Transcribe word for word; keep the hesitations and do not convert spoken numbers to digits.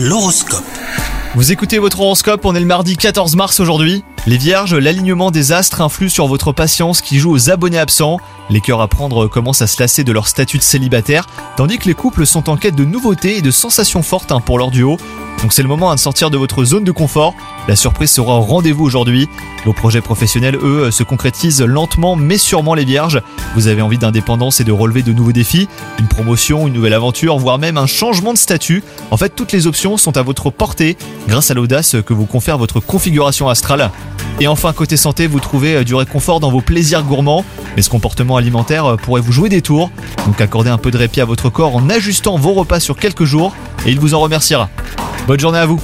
L'horoscope. Vous écoutez votre horoscope, on est le mardi quatorze mars aujourd'hui. Les vierges, l'alignement des astres influe sur votre patience qui joue aux abonnés absents. Les cœurs à prendre commencent à se lasser de leur statut de célibataire, tandis que les couples sont en quête de nouveautés et de sensations fortes pour leur duo. Donc c'est le moment de sortir de votre zone de confort. La surprise sera au rendez-vous aujourd'hui. Vos projets professionnels, eux, se concrétisent lentement mais sûrement les vierges. Vous avez envie d'indépendance et de relever de nouveaux défis, une promotion, une nouvelle aventure, voire même un changement de statut. En fait, toutes les options sont à votre portée grâce à l'audace que vous confère votre configuration astrale. Et enfin, côté santé, vous trouvez du réconfort dans vos plaisirs gourmands, mais ce comportement alimentaire pourrait vous jouer des tours. Donc accordez un peu de répit à votre corps en ajustant vos repas sur quelques jours et il vous en remerciera. Bonne journée à vous.